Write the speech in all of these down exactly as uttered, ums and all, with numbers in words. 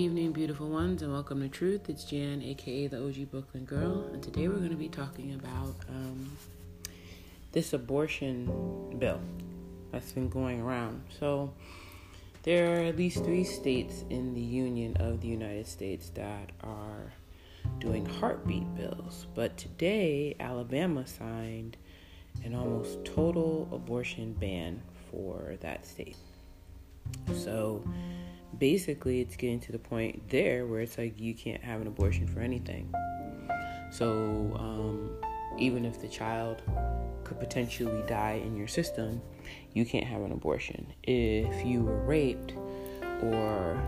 Evening, beautiful ones, and welcome to Truth. It's Jan, aka the O G Brooklyn Girl, and today we're going to be talking about um, this abortion bill that's been going around. So there are at least three states in the Union of the United States that are doing heartbeat bills, but today Alabama signed an almost total abortion ban for that state. So basically, it's getting to the point there where it's like you can't have an abortion for anything. So um, even if the child could potentially die in your system, you can't have an abortion. If you were raped, or,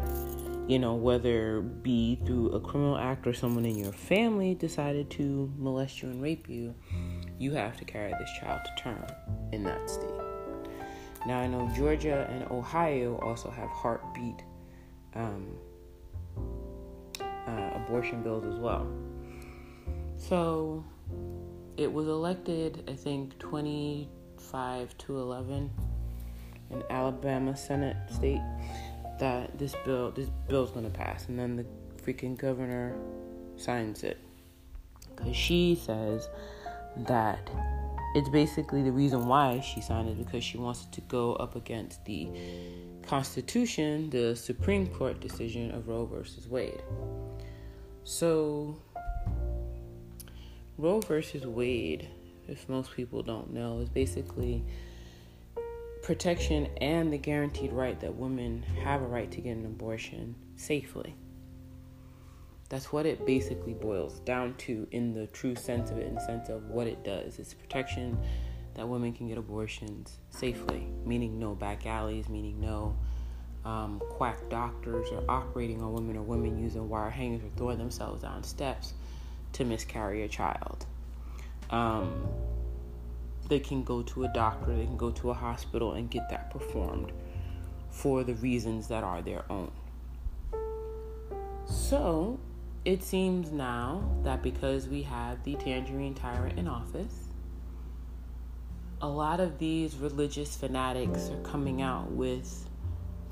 you know, whether it be through a criminal act or someone in your family decided to molest you and rape you, you have to carry this child to term in that state. Now, I know Georgia and Ohio also have heartbeat Um, uh, abortion bills as well. So it was elected, I think, twenty-five to eleven in Alabama Senate state that this bill, this bill's gonna pass, and then the freaking governor signs it because she says that it's basically the reason why she signed it, because she wants it to go up against the Constitution, the Supreme Court decision of Roe versus Wade. So, Roe versus Wade, if most people don't know, is basically protection and the guaranteed right that women have a right to get an abortion safely. That's what it basically boils down to in the true sense of it, in the sense of what it does. It's protection that women can get abortions safely, meaning no back alleys, meaning no um, quack doctors are operating on women, or women using wire hangers or throwing themselves down steps to miscarry a child. Um, they can go to a doctor, they can go to a hospital and get that performed for the reasons that are their own. So it seems now that because we have the Tangerine Tyrant in office, a lot of these religious fanatics are coming out with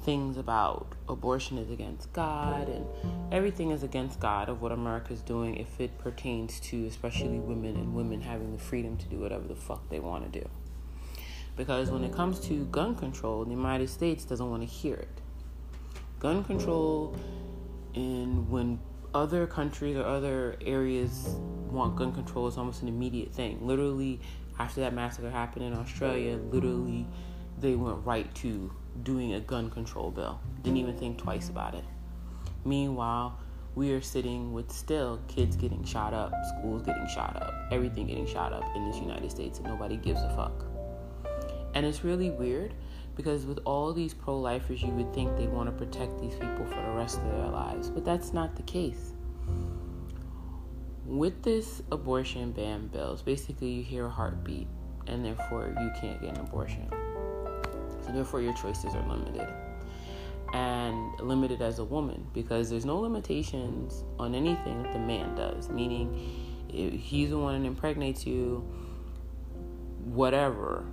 things about abortion is against God, and everything is against God of what America's doing if it pertains to especially women and women having the freedom to do whatever the fuck they want to do. Because when it comes to gun control, the United States doesn't want to hear it. Gun control, and when other countries or other areas want gun control, is almost an immediate thing. Literally, after that massacre happened in Australia, literally they went right to doing a gun control bill. Didn't even think twice about it. Meanwhile, we are sitting with still kids getting shot up, schools getting shot up, everything getting shot up in this United States, and nobody gives a fuck. And it's really weird, because with all these pro-lifers, you would think they want to protect these people for the rest of their lives, but that's not the case. With this abortion ban bills, basically you hear a heartbeat and therefore you can't get an abortion. So therefore your choices are limited. And limited as a woman, because there's no limitations on anything that the man does. Meaning, if he's the one that impregnates you, whatever,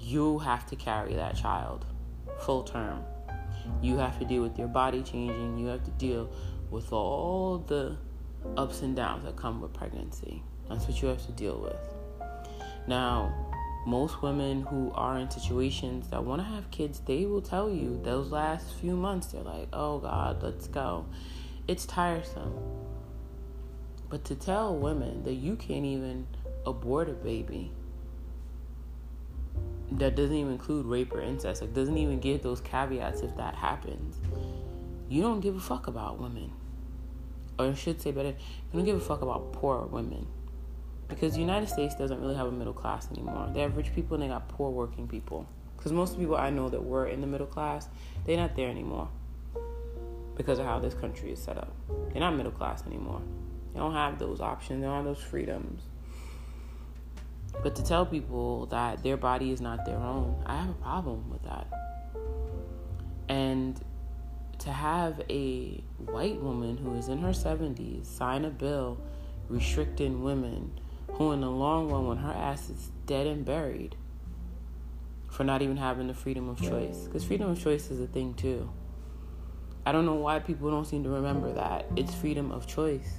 you have to carry that child full term. You have to deal with your body changing. You have to deal with all the ups and downs that come with pregnancy. That's what you have to deal with. Now, most women who are in situations that want to have kids, they will tell you those last few months, they're like, oh God, let's go. It's tiresome. But to tell women that you can't even abort a baby, that doesn't even include rape or incest, it doesn't even give those caveats if that happens. You don't give a fuck about women. Or I should say better, you don't give a fuck about poor women. Because the United States doesn't really have a middle class anymore. They have rich people and they got poor working people. Because most of the people I know that were in the middle class, they're not there anymore. Because of how this country is set up. They're not middle class anymore. They don't have those options. They don't have those freedoms. But to tell people that their body is not their own, I have a problem with that. And to have a white woman who is in her seventies sign a bill restricting women who in the long run, when her ass is dead and buried, for not even having the freedom of choice. Because freedom of choice is a thing too. I don't know why people don't seem to remember that. It's freedom of choice,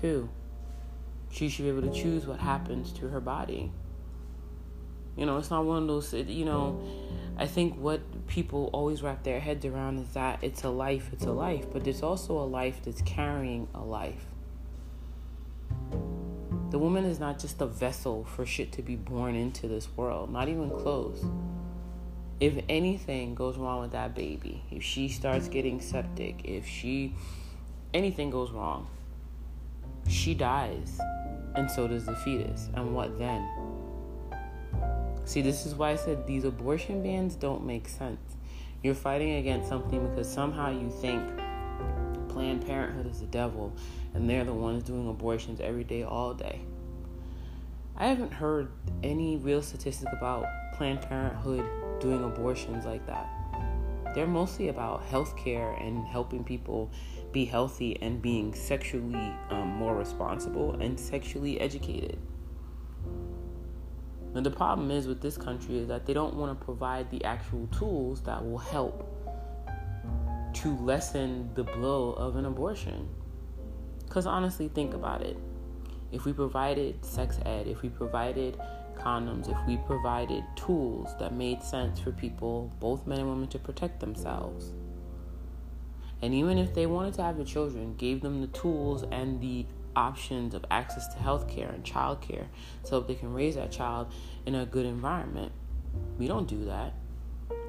too. She should be able to choose what happens to her body. You know, it's not one of those, you know, I think what people always wrap their heads around is that it's a life, it's a life. But there's also a life that's carrying a life. The woman is not just a vessel for shit to be born into this world, not even close. If anything goes wrong with that baby, if she starts getting septic, if she, anything goes wrong, she dies, and so does the fetus. And what then? See, this is why I said these abortion bans don't make sense. You're fighting against something because somehow you think Planned Parenthood is the devil, and they're the ones doing abortions every day, all day. I haven't heard any real statistic about Planned Parenthood doing abortions like that. They're mostly about healthcare and helping people be healthy and being sexually um, more responsible and sexually educated. And the problem is with this country is that they don't want to provide the actual tools that will help to lessen the blow of an abortion. Because honestly, think about it. If we provided sex ed, if we provided condoms, if we provided tools that made sense for people, both men and women, to protect themselves, and even if they wanted to have the children, gave them the tools and the options of access to health care and child care so they can raise that child in a good environment, we don't do that.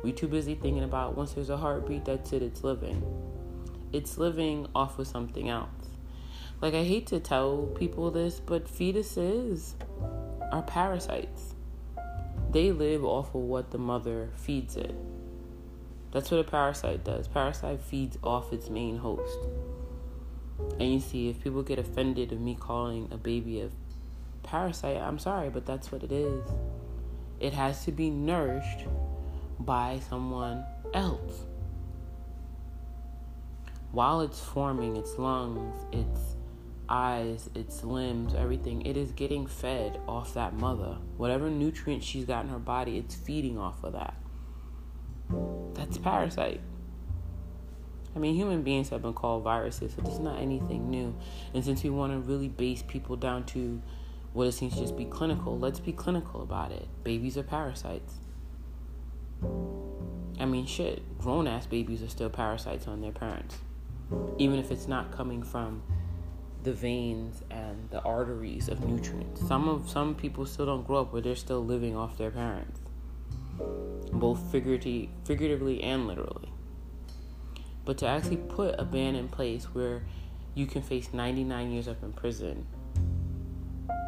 We're too busy thinking about once there's a heartbeat, that's it, it's living. It's living off of something else. Like, I hate to tell people this, but fetuses are parasites. They live off of what the mother feeds it. That's what a parasite does. Parasite feeds off its main host. And you see, if people get offended of me calling a baby a parasite, I'm sorry, but that's what it is. It has to be nourished by someone else. While it's forming its lungs, its eyes, its limbs, everything, it is getting fed off that mother. Whatever nutrients she's got in her body, it's feeding off of that. That's parasite. I mean, human beings have been called viruses, so it's not anything new. And since we want to really base people down to what it seems to just be clinical, let's be clinical about it. Babies are parasites. I mean, shit, grown-ass babies are still parasites on their parents. Even if it's not coming from the veins and the arteries of nutrients. Some of some people still don't grow up, but they're still living off their parents, both figuratively, figuratively and literally. But to actually put a ban in place where you can face ninety-nine years up in prison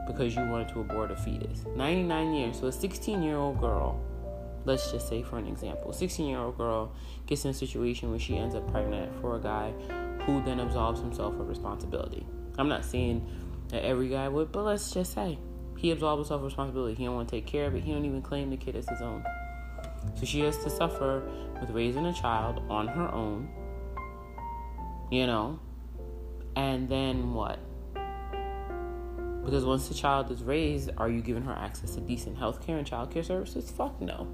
because you wanted to abort a fetus. ninety-nine years. So a sixteen-year-old girl, let's just say for an example, sixteen-year-old girl gets in a situation where she ends up pregnant for a guy who then absolves himself of responsibility. I'm not saying that every guy would, but let's just say he absolves himself of responsibility. He don't want to take care of it. He don't even claim the kid as his own. So she has to suffer with raising a child on her own, you know, and then what? Because once the child is raised, are you giving her access to decent health care and child care services? Fuck no.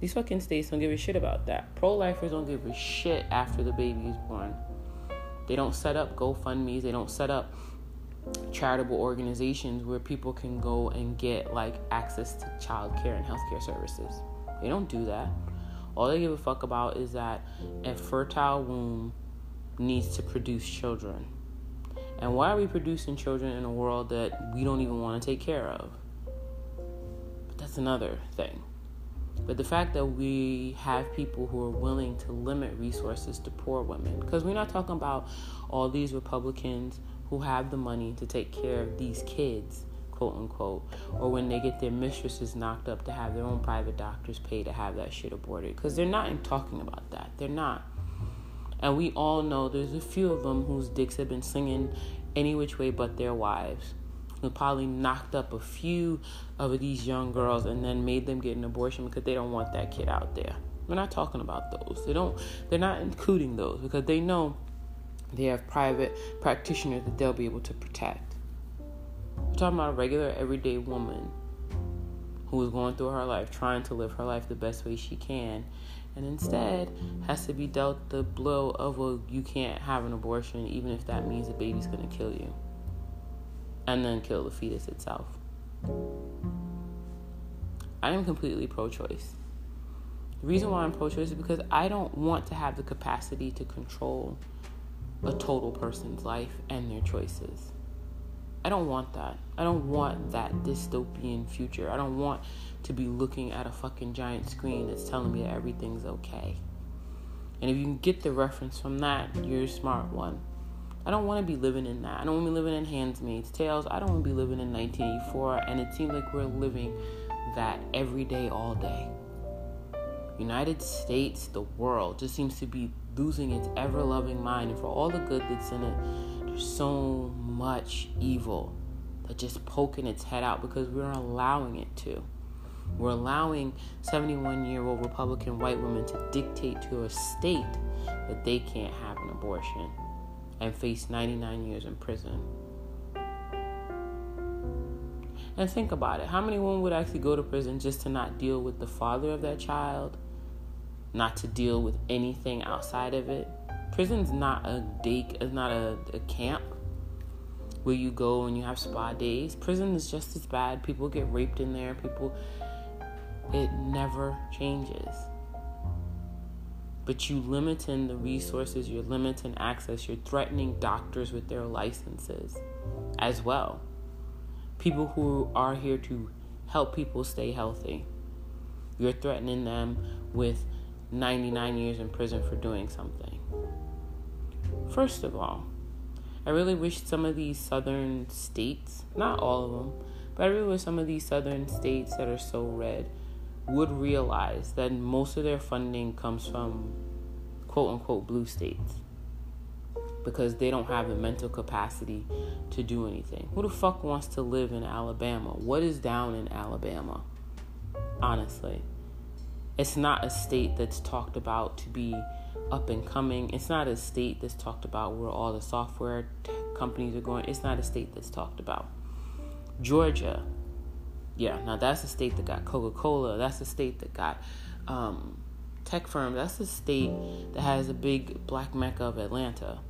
These fucking states don't give a shit about that. Pro-lifers don't give a shit after the baby is born. They don't set up GoFundMes. They don't set up charitable organizations where people can go and get, like, access to child care and healthcare services. They don't do that. All they give a fuck about is that a fertile womb needs to produce children. And why are we producing children in a world that we don't even want to take care of? But that's another thing. But the fact that we have people who are willing to limit resources to poor women, because we're not talking about all these Republicans who have the money to take care of these kids, quote unquote, or when they get their mistresses knocked up to have their own private doctors pay to have that shit aborted, because they're not even talking about that. They're not. And we all know there's a few of them whose dicks have been slinging any which way but their wives, who probably knocked up a few of these young girls and then made them get an abortion because they don't want that kid out there. We're not talking about those. They don't, they're not including those because they know they have private practitioners that they'll be able to protect. We're talking about a regular, everyday woman who is going through her life, trying to live her life the best way she can, and instead has to be dealt the blow of, well, you can't have an abortion, even if that means the baby's going to kill you, and then kill the fetus itself. I am completely pro-choice. The reason why I'm pro-choice is because I don't want to have the capacity to control a total person's life and their choices. I don't want that. I don't want that dystopian future. I don't want to be looking at a fucking giant screen that's telling me that everything's okay. And if you can get the reference from that, you're a smart one. I don't want to be living in that. I don't want to be living in Handmaid's Tales. I don't want to be living in nineteen eighty-four. And it seems like we're living that every day, all day. United States, the world, just seems to be losing its ever-loving mind. And for all the good that's in it, there's so much evil that's just poking its head out because we're allowing it to. We're allowing seventy-one-year-old Republican white women to dictate to a state that they can't have an abortion and face ninety-nine years in prison. And think about it. How many women would actually go to prison just to not deal with the father of their child? Not to deal with anything outside of it? Prison's not a day, it's not a, a camp where you go and you have spa days. Prison is just as bad. People get raped in there. People, it never changes. But you limiting the resources, you're limiting access, you're threatening doctors with their licenses as well. People who are here to help people stay healthy. You're threatening them with ninety-nine years in prison for doing something. First of all, I really wish some of these southern states, not all of them, but I really wish some of these southern states that are so red would realize that most of their funding comes from quote-unquote blue states because they don't have the mental capacity to do anything. Who the fuck wants to live in Alabama? What is down in Alabama? Honestly, it's not a state that's talked about to be up and coming. It's not a state that's talked about where all the software t- companies are going. It's not a state that's talked about. Georgia. Yeah, now that's a state that got Coca-Cola. That's a state that got um, tech firms. That's a state that has a big black mecca of Atlanta.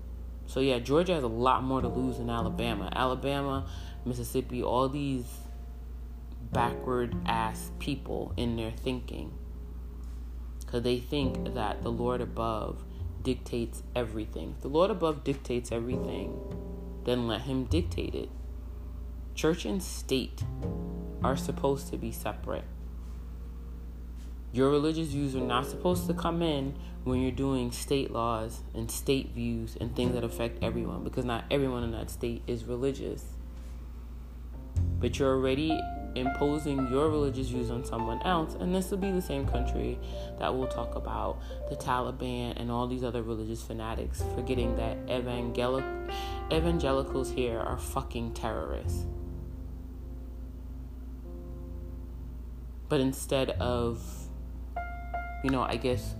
So yeah, Georgia has a lot more to lose than Alabama. Alabama, Mississippi, all these backward-ass people in their thinking. Because they think that the Lord above dictates everything. If the Lord above dictates everything, then let him dictate it. Church and state are supposed to be separate. Your religious views are not supposed to come in when you're doing state laws and state views and things that affect everyone, because not everyone in that state is religious. But you're already imposing your religious views on someone else, and this will be the same country that will talk about the Taliban and all these other religious fanatics, forgetting that evangelic- evangelicals here are fucking terrorists. But instead of, you know, I guess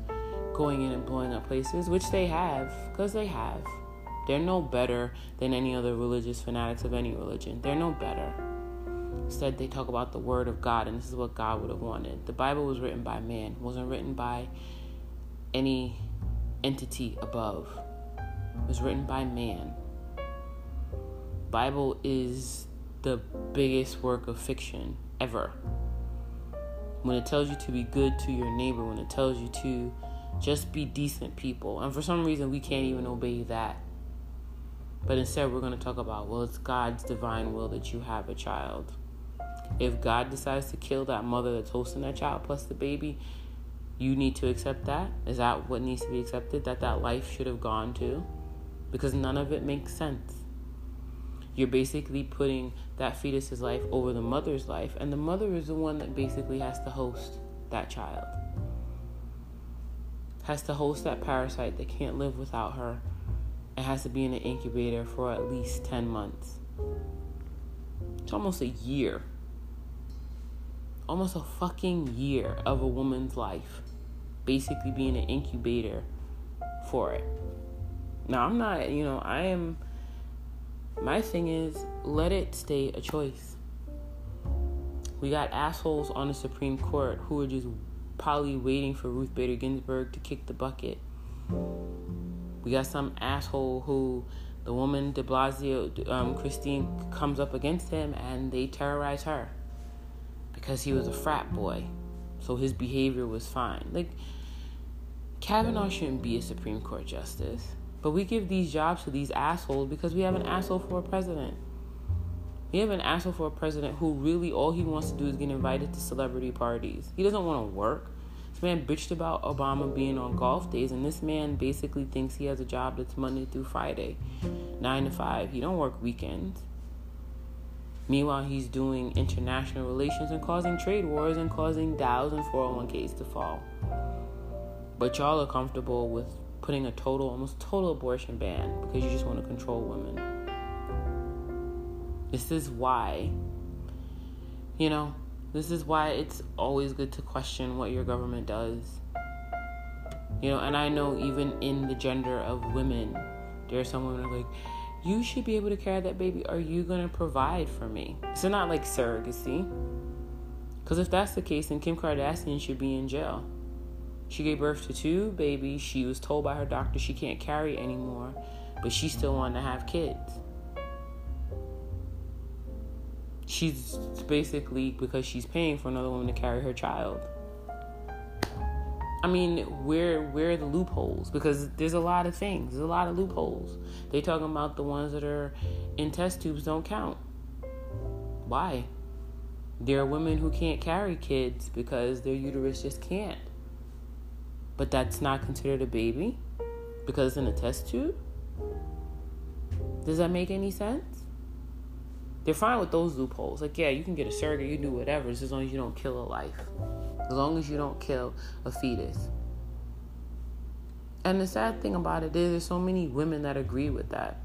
going in and blowing up places, which they have, because they have. They're no better than any other religious fanatics of any religion. They're no better. Instead, they talk about the word of God, and this is what God would have wanted. The Bible was written by man. It wasn't written by any entity above. It was written by man. The Bible is the biggest work of fiction ever. When it tells you to be good to your neighbor, when it tells you to just be decent people. And for some reason, we can't even obey that. But instead, we're going to talk about, well, it's God's divine will that you have a child. If God decides to kill that mother that's hosting that child plus the baby, you need to accept that? Is that what needs to be accepted? That that life should have gone to? Because none of it makes sense. You're basically putting that fetus's life over the mother's life, and the mother is the one that basically has to host that child. Has to host that parasite that can't live without her, and has to be in an incubator for at least ten months. It's almost a year. Almost a fucking year of a woman's life. Basically being an incubator for it. Now, I'm not, you know, I am... My thing is, let it stay a choice. We got assholes on the Supreme Court who are just probably waiting for Ruth Bader Ginsburg to kick the bucket. We got some asshole who the woman de Blasio, um, Christine, comes up against him and they terrorize her because he was a frat boy. So his behavior was fine. Like, Kavanaugh shouldn't be a Supreme Court justice. But we give these jobs to these assholes because we have an asshole for a president. We have an asshole for a president who really all he wants to do is get invited to celebrity parties. He doesn't want to work. This man bitched about Obama being on golf days, and this man basically thinks he has a job that's Monday through Friday, nine to five. He don't work weekends. Meanwhile, he's doing international relations and causing trade wars and causing Dows and four oh one k's to fall. But y'all are comfortable with putting a total, almost total abortion ban because you just want to control women. This is why, you know, this is why it's always good to question what your government does. You know, and I know even in the gender of women, there are some women who are like, you should be able to carry that baby. Are you going to provide for me? It's not like surrogacy. Because if that's the case, then Kim Kardashian should be in jail. She gave birth to two babies. She was told by her doctor she can't carry anymore, but she still wanted to have kids. She's basically, because she's paying for another woman to carry her child. I mean, where where are the loopholes? Because there's a lot of things. There's a lot of loopholes. They talking about the ones that are in test tubes don't count. Why? There are women who can't carry kids because their uterus just can't. But that's not considered a baby because it's in a test tube? Does that make any sense? They're fine with those loopholes. Like, yeah, you can get a surrogate, you can do whatever, just as long as you don't kill a life. As long as you don't kill a fetus. And the sad thing about it is there's so many women that agree with that.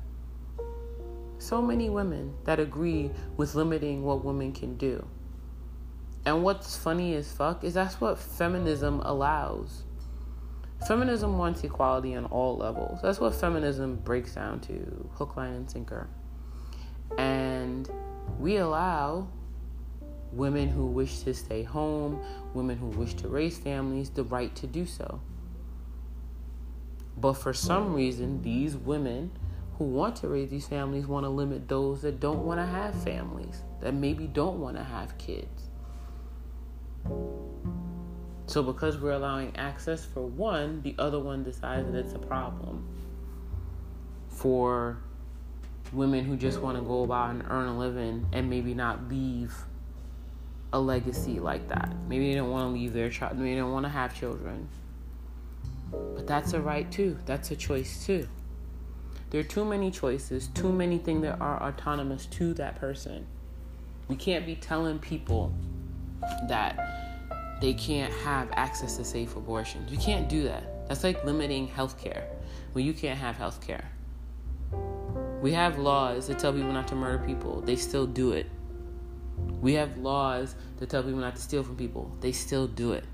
So many women that agree with limiting what women can do. And what's funny as fuck is that's what feminism allows. Feminism wants equality on all levels. That's what feminism breaks down to, hook, line, and sinker. And we allow women who wish to stay home, women who wish to raise families, the right to do so. But for some reason, these women who want to raise these families want to limit those that don't want to have families, that maybe don't want to have kids. So because we're allowing access for one, the other one decides that it's a problem. For women who just want to go about and earn a living and maybe not leave a legacy like that. Maybe they don't want to leave their child. Maybe they don't want to have children. But that's a right too. That's a choice too. There are too many choices, too many things that are autonomous to that person. We can't be telling people that they can't have access to safe abortions. You can't do that. That's like limiting healthcare, when you can't have healthcare. We have laws that tell people not to murder people. They still do it. We have laws that tell people not to steal from people. They still do it.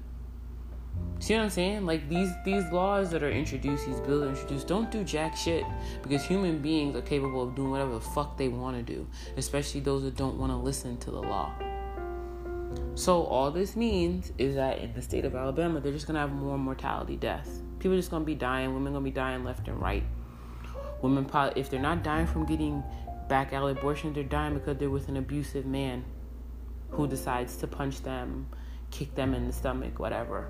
See what I'm saying? Like these, these laws that are introduced, these bills that are introduced, don't do jack shit because human beings are capable of doing whatever the fuck they want to do, especially those that don't want to listen to the law. So all this means is that in the state of Alabama, they're just going to have more mortality deaths. People are just going to be dying. Women are going to be dying left and right. Women, probably, if they're not dying from getting back alley abortions, they're dying because they're with an abusive man who decides to punch them, kick them in the stomach, whatever.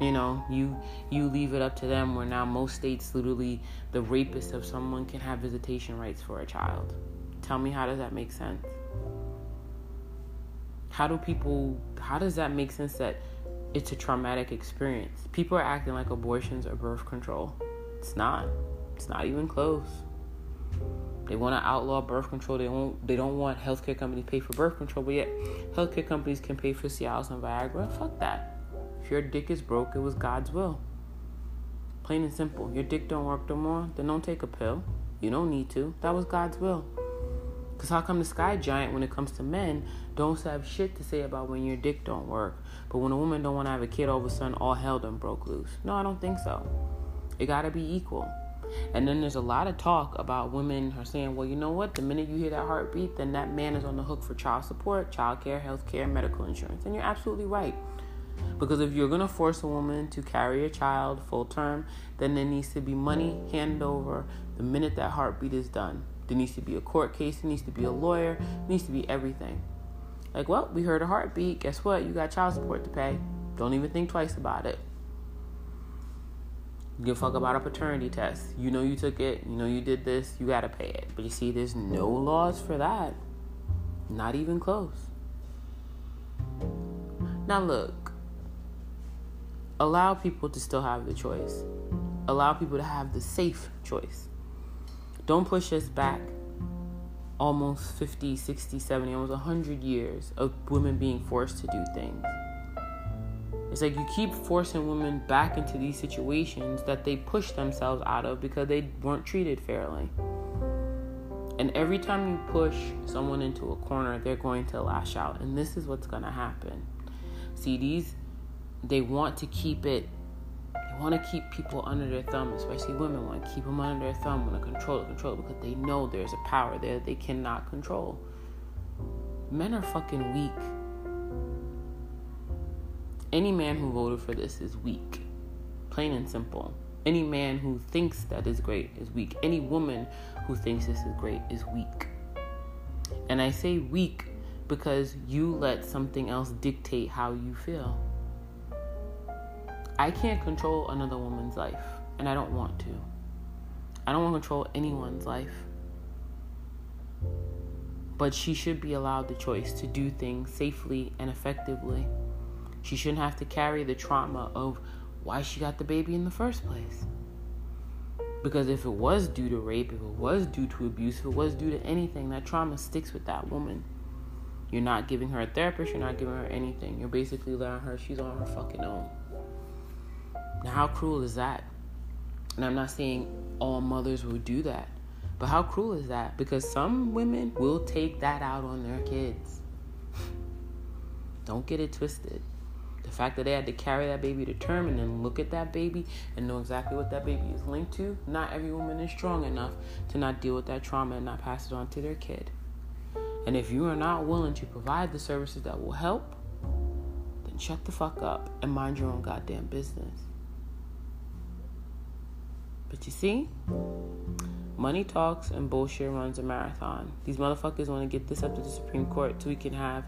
You know, you you leave it up to them where now most states, literally, the rapist of someone can have visitation rights for a child. Tell me, how does that make sense? How do people, how does that make sense that it's a traumatic experience? People are acting like abortions are birth control. It's not. It's not even close. They want to outlaw birth control. They won't, they don't want healthcare companies to pay for birth control, but yet healthcare companies can pay for Cialis and Viagra. Fuck that. If your dick is broke, it was God's will. Plain and simple. Your dick don't work no more, then don't take a pill. You don't need to. That was God's will. Because how come the sky giant, when it comes to men, don't have shit to say about when your dick don't work? But when a woman don't want to have a kid, all of a sudden, all hell done broke loose. No, I don't think so. It got to be equal. And then there's a lot of talk about women are saying, well, you know what? The minute you hear that heartbeat, then that man is on the hook for child support, child care, health care, medical insurance. And you're absolutely right. Because if you're going to force a woman to carry a child full term, then there needs to be money handed over the minute that heartbeat is done. There needs to be a court case. There needs to be a lawyer. There needs to be everything. Like, well, we heard a heartbeat. Guess what? You got child support to pay. Don't even think twice about it. You give a fuck about a paternity test. You know you took it. You know you did this. You got to pay it. But you see, there's no laws for that. Not even close. Now, look. Allow people to still have the choice. Allow people to have the safe choice. Don't push us back almost fifty, sixty, seventy, almost one hundred years of women being forced to do things. It's like you keep forcing women back into these situations that they push themselves out of because they weren't treated fairly. And every time you push someone into a corner, they're going to lash out. And this is what's going to happen. See, these, they want to keep it. They want to keep people under their thumb, especially women want to keep them under their thumb, want to control it, control it, because they know there's a power there that they cannot control. Men are fucking weak. Any man who voted for this is weak. Plain and simple. Any man who thinks that is great is weak. Any woman who thinks this is great is weak. And I say weak because you let something else dictate how you feel. I can't control another woman's life, and I don't want to. I don't want to control anyone's life. But she should be allowed the choice to do things safely and effectively. She shouldn't have to carry the trauma of why she got the baby in the first place. Because if it was due to rape, if it was due to abuse, if it was due to anything, that trauma sticks with that woman. You're not giving her a therapist, you're not giving her anything. You're basically letting her, she's on her fucking own. Now, how cruel is that? And I'm not saying all mothers will do that, but how cruel is that? Because some women will take that out on their kids. Don't get it twisted. The fact that they had to carry that baby to term and then look at that baby and know exactly what that baby is linked to, not every woman is strong enough to not deal with that trauma and not pass it on to their kid. And if you are not willing to provide the services that will help, then shut the fuck up and mind your own goddamn business. But you see, money talks and bullshit runs a marathon. These motherfuckers want to get this up to the Supreme Court so we can have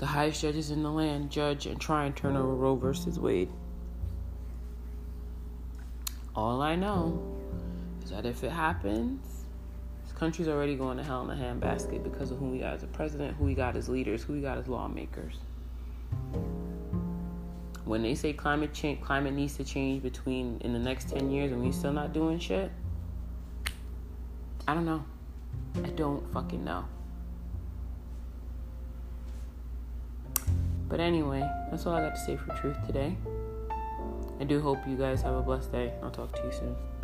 the highest judges in the land judge and try and turn over Roe versus Wade. All I know is that if it happens, this country's already going to hell in a handbasket because of who we got as a president, who we got as leaders, who we got as lawmakers. When they say climate change, climate needs to change between in the next ten years and we're still not doing shit, I don't know. I don't fucking know. But anyway, that's all I got to say for truth today. I do hope you guys have a blessed day. I'll talk to you soon.